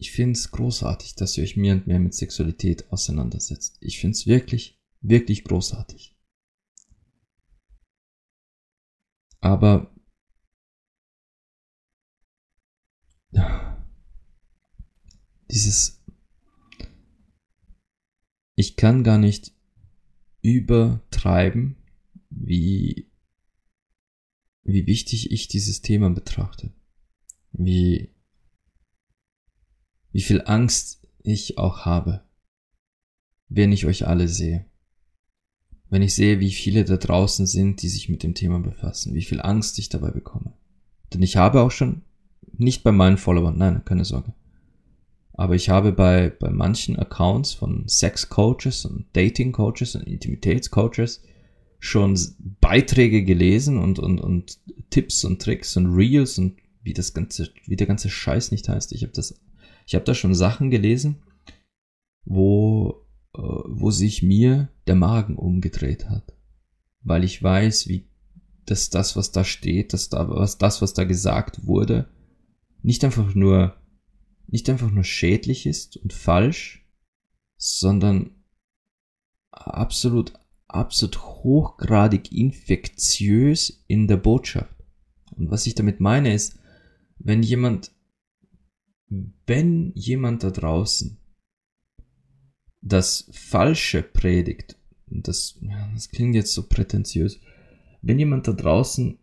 Ich finde es großartig, dass ihr euch mehr und mehr mit Sexualität auseinandersetzt. Ich finde es wirklich, wirklich großartig. Aber dieses, ich kann gar nicht übertreiben, wie wichtig ich dieses Thema betrachte, wie viel Angst ich auch habe, wenn ich euch alle sehe, wenn ich sehe, wie viele da draußen sind, die sich mit dem Thema befassen, wie viel Angst ich dabei bekomme. Denn ich habe auch schon, nicht bei meinen Followern, nein, keine Sorge, aber ich habe bei manchen Accounts von Sexcoaches und Datingcoaches und Intimitätscoaches schon Beiträge gelesen und Tipps und Tricks und Reels und wie der ganze Scheiß nicht heißt. Ich habe da schon Sachen gelesen, wo sich mir der Magen umgedreht hat, weil ich weiß, wie dass das, was da steht, was da gesagt wurde, nicht einfach nur schädlich ist und falsch, sondern absolut hochgradig infektiös in der Botschaft. Und was ich damit meine ist, wenn jemand da draußen das Falsche predigt, das klingt jetzt so prätentiös, wenn jemand da draußen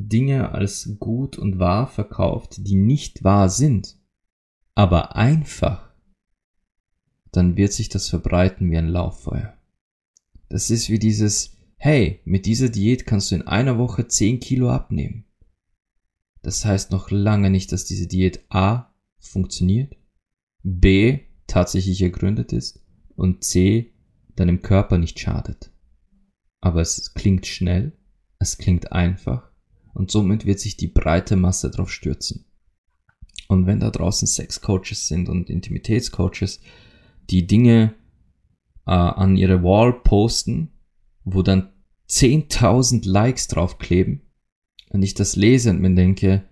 Dinge als gut und wahr verkauft, die nicht wahr sind, aber einfach, dann wird sich das verbreiten wie ein Lauffeuer. Das ist wie dieses, hey, mit dieser Diät kannst du in einer Woche 10 Kilo abnehmen. Das heißt noch lange nicht, dass diese Diät A funktioniert, B tatsächlich ergründet ist und C deinem Körper nicht schadet. Aber es klingt schnell, es klingt einfach und somit wird sich die breite Masse drauf stürzen. Und wenn da draußen Sexcoaches sind und Intimitätscoaches, die Dinge an ihre Wall posten, wo dann 10.000 Likes draufkleben, und ich das lese und mir denke,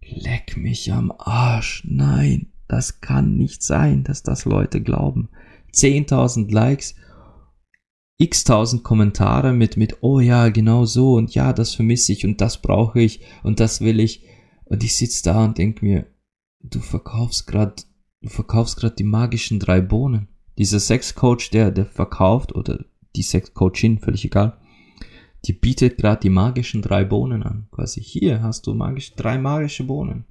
leck mich am Arsch, nein, das kann nicht sein, dass das Leute glauben. 10.000 Likes, x-tausend Kommentare mit, oh ja, genau so, und ja, das vermisse ich, und das brauche ich, und das will ich, und ich sitze da und denke mir, du verkaufst gerade die magischen 3 Bohnen. Dieser Sexcoach, der verkauft, oder die Sexcoachin, völlig egal, die bietet gerade die magischen 3 Bohnen an. Quasi hier hast du 3 magische Bohnen.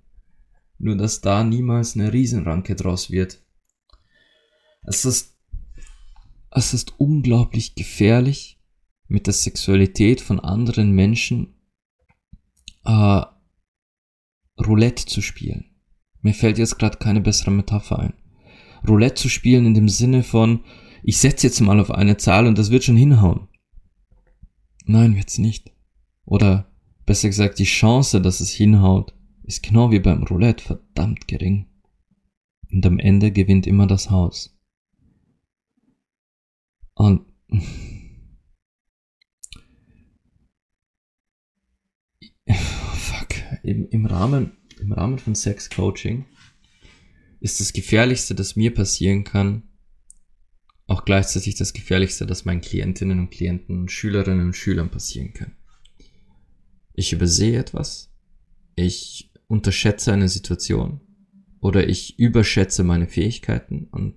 Nur, dass da niemals eine Riesenranke draus wird. Es ist unglaublich gefährlich, mit der Sexualität von anderen Menschen Roulette zu spielen. Mir fällt jetzt gerade keine bessere Metapher ein. Roulette zu spielen in dem Sinne von, ich setze jetzt mal auf eine Zahl und das wird schon hinhauen. Nein, wird's nicht. Oder besser gesagt, die Chance, dass es hinhaut, ist genau wie beim Roulette verdammt gering. Und am Ende gewinnt immer das Haus. Und fuck, im Rahmen von Sexcoaching ist das Gefährlichste, das mir passieren kann, auch gleichzeitig das Gefährlichste, das meinen Klientinnen und Klienten, Schülerinnen und Schülern passieren kann. Ich übersehe etwas, ich unterschätze eine Situation oder ich überschätze meine Fähigkeiten und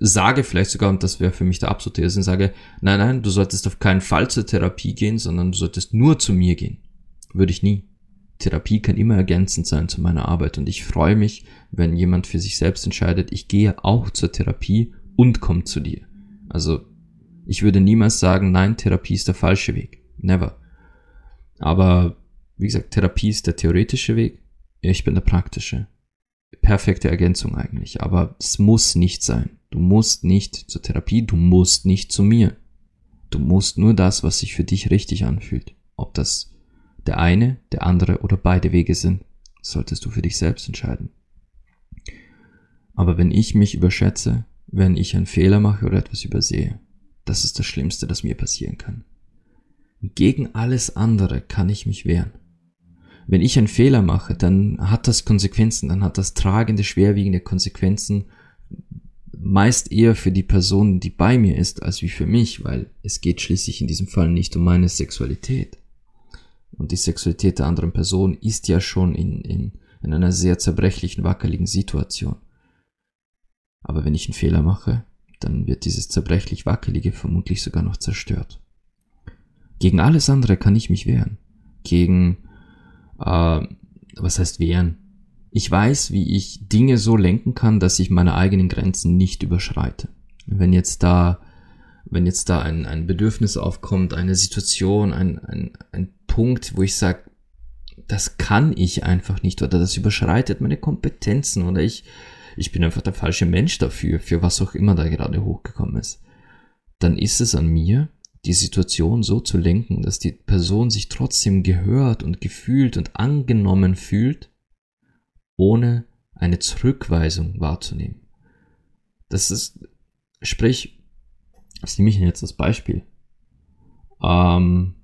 sage vielleicht sogar, und das wäre für mich der absolute Irrsinn, sage, nein, du solltest auf keinen Fall zur Therapie gehen, sondern du solltest nur zu mir gehen. Würde ich nie. Therapie kann immer ergänzend sein zu meiner Arbeit und ich freue mich, wenn jemand für sich selbst entscheidet, ich gehe auch zur Therapie und komme zu dir. Also ich würde niemals sagen, nein, Therapie ist der falsche Weg. Never. Aber wie gesagt, Therapie ist der theoretische Weg, ich bin der praktische. Perfekte Ergänzung eigentlich, aber es muss nicht sein. Du musst nicht zur Therapie, du musst nicht zu mir. Du musst nur das, was sich für dich richtig anfühlt. Ob das der eine, der andere oder beide Wege sind, solltest du für dich selbst entscheiden. Aber wenn ich mich überschätze, wenn ich einen Fehler mache oder etwas übersehe, das ist das Schlimmste, das mir passieren kann. Gegen alles andere kann ich mich wehren. Wenn ich einen Fehler mache, dann hat das Konsequenzen, dann hat das tragende, schwerwiegende Konsequenzen, meist eher für die Person, die bei mir ist, als wie für mich, weil es geht schließlich in diesem Fall nicht um meine Sexualität. Und die Sexualität der anderen Person ist ja schon in einer sehr zerbrechlichen, wackeligen Situation. Aber wenn ich einen Fehler mache, dann wird dieses zerbrechlich Wackelige vermutlich sogar noch zerstört. Gegen alles andere kann ich mich wehren. Gegen, was heißt wehren? Ich weiß, wie ich Dinge so lenken kann, dass ich meine eigenen Grenzen nicht überschreite. Wenn jetzt da ein Bedürfnis aufkommt, eine Situation, ein Punkt, wo ich sage, das kann ich einfach nicht oder das überschreitet meine Kompetenzen oder ich bin einfach der falsche Mensch dafür, für was auch immer da gerade hochgekommen ist, dann ist es an mir, die Situation so zu lenken, dass die Person sich trotzdem gehört und gefühlt und angenommen fühlt, ohne eine Zurückweisung wahrzunehmen. Das ist, sprich, was nehme ich denn jetzt als Beispiel? Sagen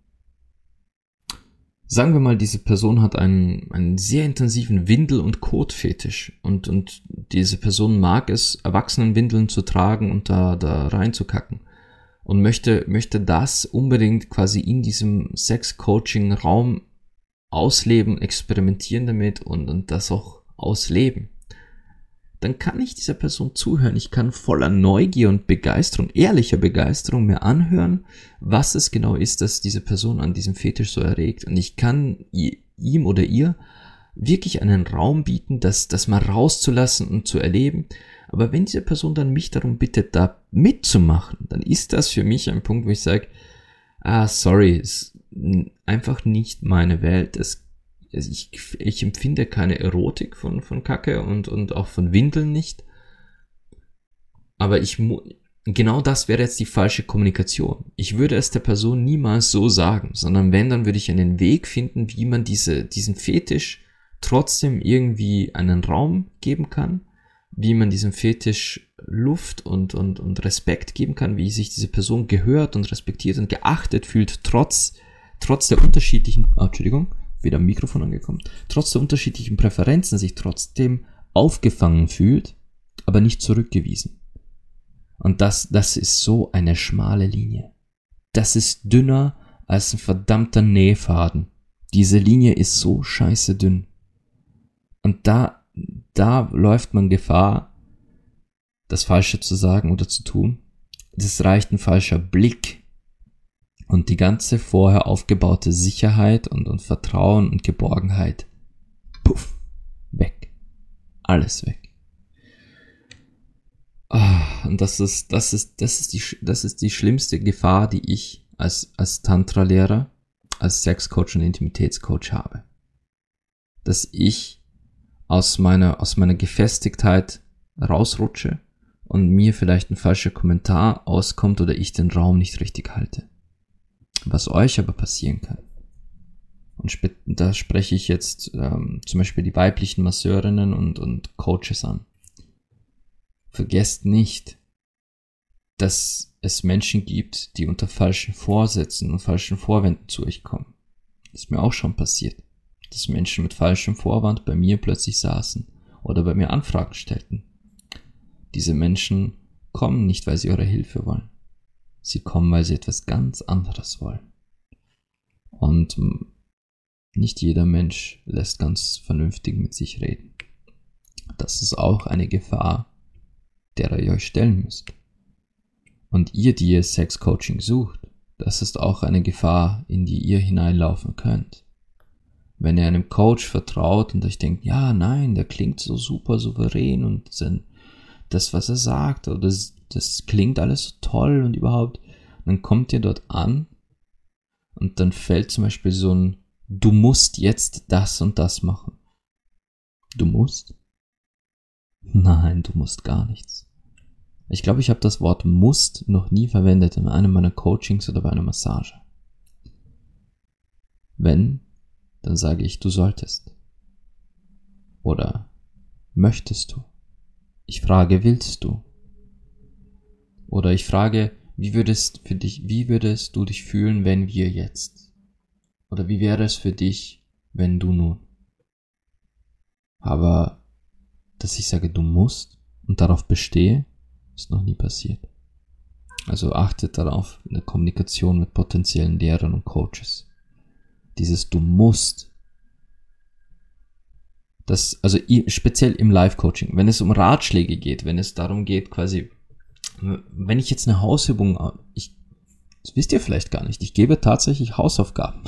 wir mal, diese Person hat einen sehr intensiven Windel- und Kotfetisch und diese Person mag es, Erwachsenenwindeln zu tragen und da reinzukacken und möchte das unbedingt quasi in diesem Sex-Coaching-Raum ausleben, experimentieren damit und das auch ausleben, dann kann ich dieser Person zuhören. Ich kann voller Neugier und Begeisterung, ehrlicher Begeisterung mir anhören, was es genau ist, dass diese Person an diesem Fetisch so erregt. Und ich kann ihm oder ihr wirklich einen Raum bieten, das mal rauszulassen und zu erleben. Aber wenn diese Person dann mich darum bittet, da mitzumachen, dann ist das für mich ein Punkt, wo ich sage, sorry, ist einfach nicht meine Welt. Ich empfinde keine Erotik von Kacke und auch von Windeln nicht. Aber genau das wäre jetzt die falsche Kommunikation. Ich würde es der Person niemals so sagen, sondern wenn, dann würde ich einen Weg finden, wie man diesen Fetisch trotzdem irgendwie einen Raum geben kann, wie man diesem Fetisch Luft und Respekt geben kann, wie sich diese Person gehört und respektiert und geachtet fühlt, trotz der unterschiedlichen, wieder am Mikrofon angekommen, trotz der unterschiedlichen Präferenzen sich trotzdem aufgefangen fühlt, aber nicht zurückgewiesen. Und das ist so eine schmale Linie. Das ist dünner als ein verdammter Nähfaden. Diese Linie ist so scheiße dünn. Und da läuft man Gefahr, das Falsche zu sagen oder zu tun. Es reicht ein falscher Blick. Und die ganze vorher aufgebaute Sicherheit und Vertrauen und Geborgenheit, puff, weg. Alles weg. Und das ist die schlimmste Gefahr, die ich als Tantra-Lehrer, als Sexcoach und Intimitätscoach habe. Dass ich aus meiner Gefestigtheit rausrutsche und mir vielleicht ein falscher Kommentar auskommt oder ich den Raum nicht richtig halte. Was euch aber passieren kann. Und da spreche ich jetzt zum Beispiel die weiblichen Masseurinnen und Coaches an. Vergesst nicht, dass es Menschen gibt, die unter falschen Vorsätzen und falschen Vorwänden zu euch kommen. Das ist mir auch schon passiert, dass Menschen mit falschem Vorwand bei mir plötzlich saßen oder bei mir Anfragen stellten. Diese Menschen kommen nicht, weil sie eure Hilfe wollen. Sie kommen, weil sie etwas ganz anderes wollen. Und nicht jeder Mensch lässt ganz vernünftig mit sich reden. Das ist auch eine Gefahr, der ihr euch stellen müsst. Und ihr, die ihr Sexcoaching sucht, das ist auch eine Gefahr, in die ihr hineinlaufen könnt. Wenn ihr einem Coach vertraut und euch denkt, ja, nein, der klingt so super souverän und das, was er sagt, oder das klingt alles so toll und überhaupt, dann kommt ihr dort an und dann fällt zum Beispiel so ein, du musst jetzt das und das machen. Du musst? Nein, du musst gar nichts. Ich glaube, ich habe das Wort musst noch nie verwendet in einem meiner Coachings oder bei einer Massage. Wenn dann sage ich, du solltest. Oder möchtest du? Ich frage, willst du? Oder ich frage, wie würdest du dich fühlen, wenn wir jetzt? Oder wie wäre es für dich, wenn du nun? Aber, dass ich sage, du musst und darauf bestehe, ist noch nie passiert. Also achtet darauf in der Kommunikation mit potenziellen Lehrern und Coaches. Dieses du musst. Das, also speziell im Live-Coaching, wenn es um Ratschläge geht, wenn es darum geht, quasi, wenn ich jetzt eine Hausübung, das wisst ihr vielleicht gar nicht, ich gebe tatsächlich Hausaufgaben.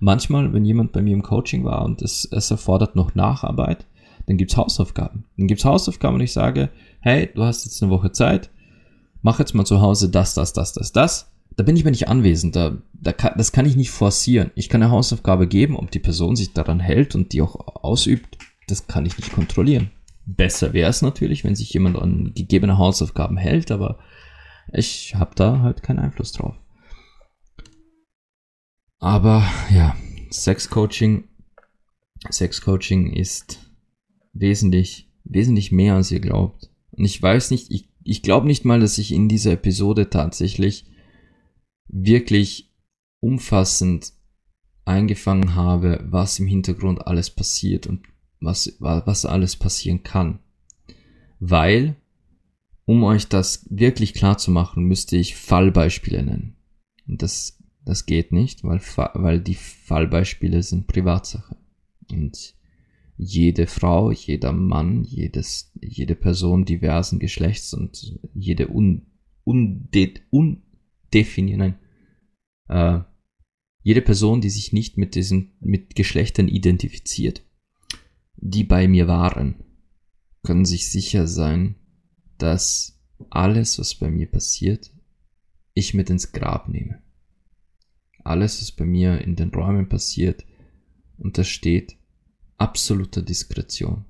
Manchmal, wenn jemand bei mir im Coaching war und es erfordert noch Nacharbeit, dann gibt's Hausaufgaben. Dann gibt's Hausaufgaben und ich sage, hey, du hast jetzt eine Woche Zeit, mach jetzt mal zu Hause das. Da bin ich mir nicht anwesend, das kann ich nicht forcieren. Ich kann eine Hausaufgabe geben, ob die Person sich daran hält und die auch ausübt, das kann ich nicht kontrollieren. Besser wäre es natürlich, wenn sich jemand an gegebene Hausaufgaben hält, aber ich habe da halt keinen Einfluss drauf. Aber ja, Sexcoaching ist wesentlich mehr, als ihr glaubt. Und ich weiß nicht, ich glaube nicht mal, dass ich in dieser Episode tatsächlich wirklich umfassend eingefangen habe, was im Hintergrund alles passiert und was alles passieren kann. Weil, um euch das wirklich klar zu machen, müsste ich Fallbeispiele nennen. Und das geht nicht, weil die Fallbeispiele sind Privatsache. Und jede Frau, jeder Mann, jede Person diversen Geschlechts und jede jede Person, die sich nicht mit Geschlechtern identifiziert, die bei mir waren, können sich sicher sein, dass alles, was bei mir passiert, ich mit ins Grab nehme. Alles, was bei mir in den Räumen passiert, untersteht absoluter Diskretion.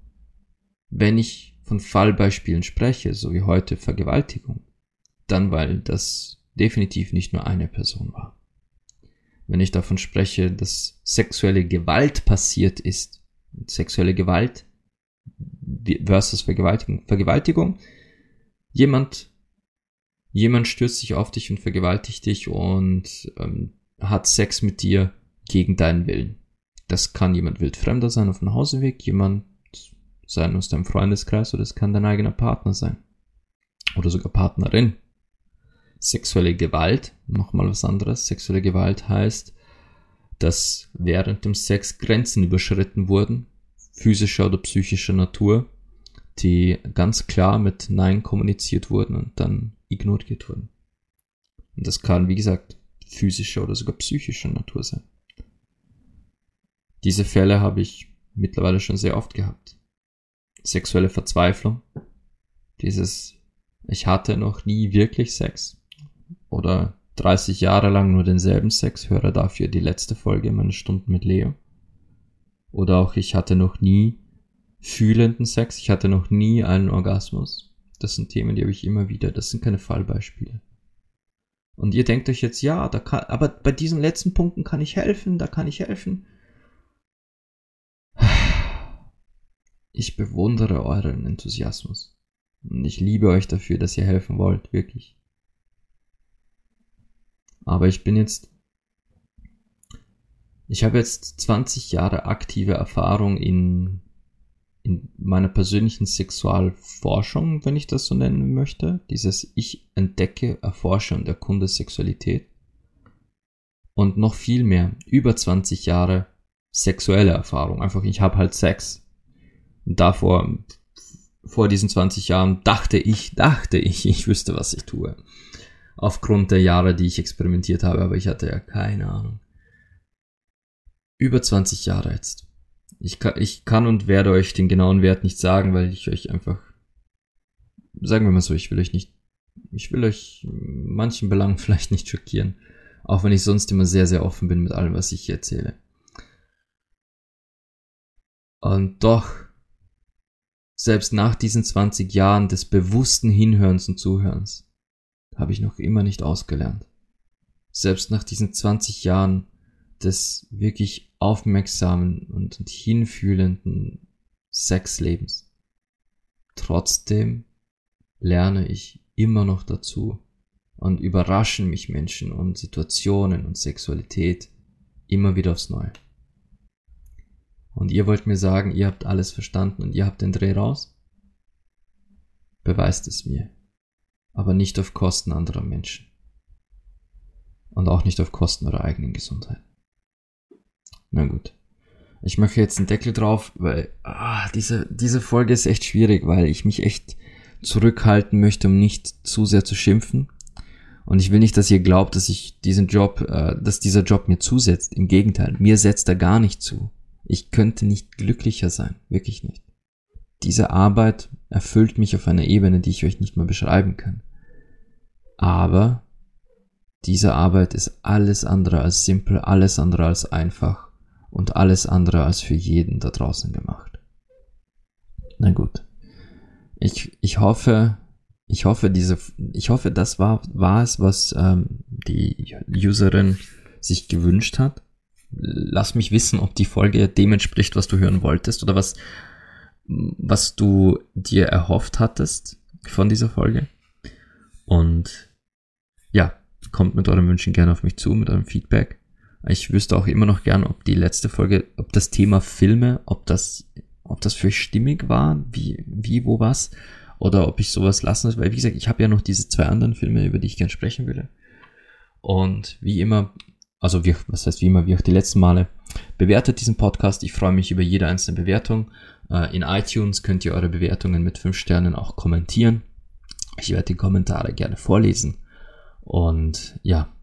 Wenn ich von Fallbeispielen spreche, so wie heute Vergewaltigung, dann weil das definitiv nicht nur eine Person war. Wenn ich davon spreche, dass sexuelle Gewalt passiert ist, sexuelle Gewalt versus Vergewaltigung, jemand stürzt sich auf dich und vergewaltigt dich und hat Sex mit dir gegen deinen Willen. Das kann jemand wildfremder sein auf dem Hauseweg, jemand sein aus deinem Freundeskreis oder es kann dein eigener Partner sein. Oder sogar Partnerin. Sexuelle Gewalt, nochmal was anderes. Sexuelle Gewalt heißt, dass während dem Sex Grenzen überschritten wurden, physischer oder psychischer Natur, die ganz klar mit Nein kommuniziert wurden und dann ignoriert wurden. Und das kann, wie gesagt, physischer oder sogar psychischer Natur sein. Diese Fälle habe ich mittlerweile schon sehr oft gehabt. Sexuelle Verzweiflung, ich hatte noch nie wirklich Sex. Oder 30 Jahre lang nur denselben Sex, höre dafür die letzte Folge meiner Stunden mit Leo. Oder auch ich hatte noch nie fühlenden Sex, ich hatte noch nie einen Orgasmus. Das sind Themen, die habe ich immer wieder, das sind keine Fallbeispiele. Und ihr denkt euch jetzt, ja, aber bei diesen letzten Punkten kann ich helfen, da kann ich helfen. Ich bewundere euren Enthusiasmus. Und ich liebe euch dafür, dass ihr helfen wollt, wirklich. Aber ich habe jetzt 20 Jahre aktive Erfahrung in meiner persönlichen Sexualforschung, wenn ich das so nennen möchte. Dieses ich entdecke, erforsche und erkunde Sexualität. Und noch viel mehr, über 20 Jahre sexuelle Erfahrung. Einfach, ich habe halt Sex. Und vor diesen 20 Jahren dachte ich wüsste, was ich tue. Aufgrund der Jahre, die ich experimentiert habe, aber ich hatte ja keine Ahnung. Über 20 Jahre jetzt. Ich kann und werde euch den genauen Wert nicht sagen, weil ich euch einfach, sagen wir mal so, ich will euch in manchen Belangen vielleicht nicht schockieren. Auch wenn ich sonst immer sehr, sehr offen bin mit allem, was ich hier erzähle. Und doch, selbst nach diesen 20 Jahren des bewussten Hinhörens und Zuhörens habe ich noch immer nicht ausgelernt. Selbst nach diesen 20 Jahren des wirklich aufmerksamen und hinfühlenden Sexlebens. Trotzdem lerne ich immer noch dazu und überraschen mich Menschen und Situationen und Sexualität immer wieder aufs Neue. Und ihr wollt mir sagen, ihr habt alles verstanden und ihr habt den Dreh raus? Beweist es mir. Aber nicht auf Kosten anderer Menschen. Und auch nicht auf Kosten eurer eigenen Gesundheit. Na gut. Ich mache jetzt einen Deckel drauf, weil diese Folge ist echt schwierig, weil ich mich echt zurückhalten möchte, um nicht zu sehr zu schimpfen. Und ich will nicht, dass ihr glaubt, dass ich dieser Job mir zusetzt. Im Gegenteil, mir setzt er gar nicht zu. Ich könnte nicht glücklicher sein. Wirklich nicht. Diese Arbeit erfüllt mich auf einer Ebene, die ich euch nicht mal beschreiben kann. Aber diese Arbeit ist alles andere als simpel, alles andere als einfach und alles andere als für jeden da draußen gemacht. Na gut. Ich hoffe, das war es, was die Userin sich gewünscht hat. Lass mich wissen, ob die Folge dem entspricht, was du hören wolltest oder was du dir erhofft hattest von dieser Folge. Und ja, kommt mit euren Wünschen gerne auf mich zu, mit eurem Feedback. Ich wüsste auch immer noch gern, ob die letzte Folge, ob das Thema Filme, ob das für euch stimmig war, wie, wo, was, oder ob ich sowas lassen soll, weil wie gesagt, ich habe ja noch diese 2 anderen Filme, über die ich gerne sprechen würde. Und wie immer, wie auch die letzten Male, bewertet diesen Podcast. Ich freue mich über jede einzelne Bewertung. In iTunes könnt ihr eure Bewertungen mit 5 Sternen auch kommentieren. Ich werde die Kommentare gerne vorlesen. Und ja,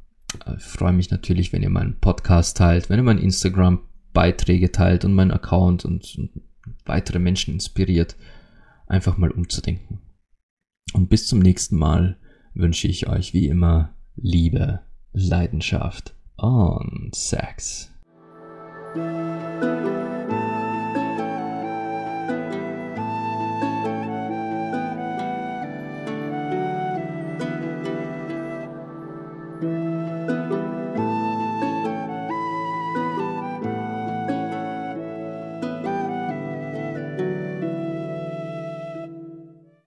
ich freue mich natürlich, wenn ihr meinen Podcast teilt, wenn ihr meinen Instagram-Beiträge teilt und meinen Account und weitere Menschen inspiriert, einfach mal umzudenken. Und bis zum nächsten Mal wünsche ich euch wie immer Liebe, Leidenschaft und Sex.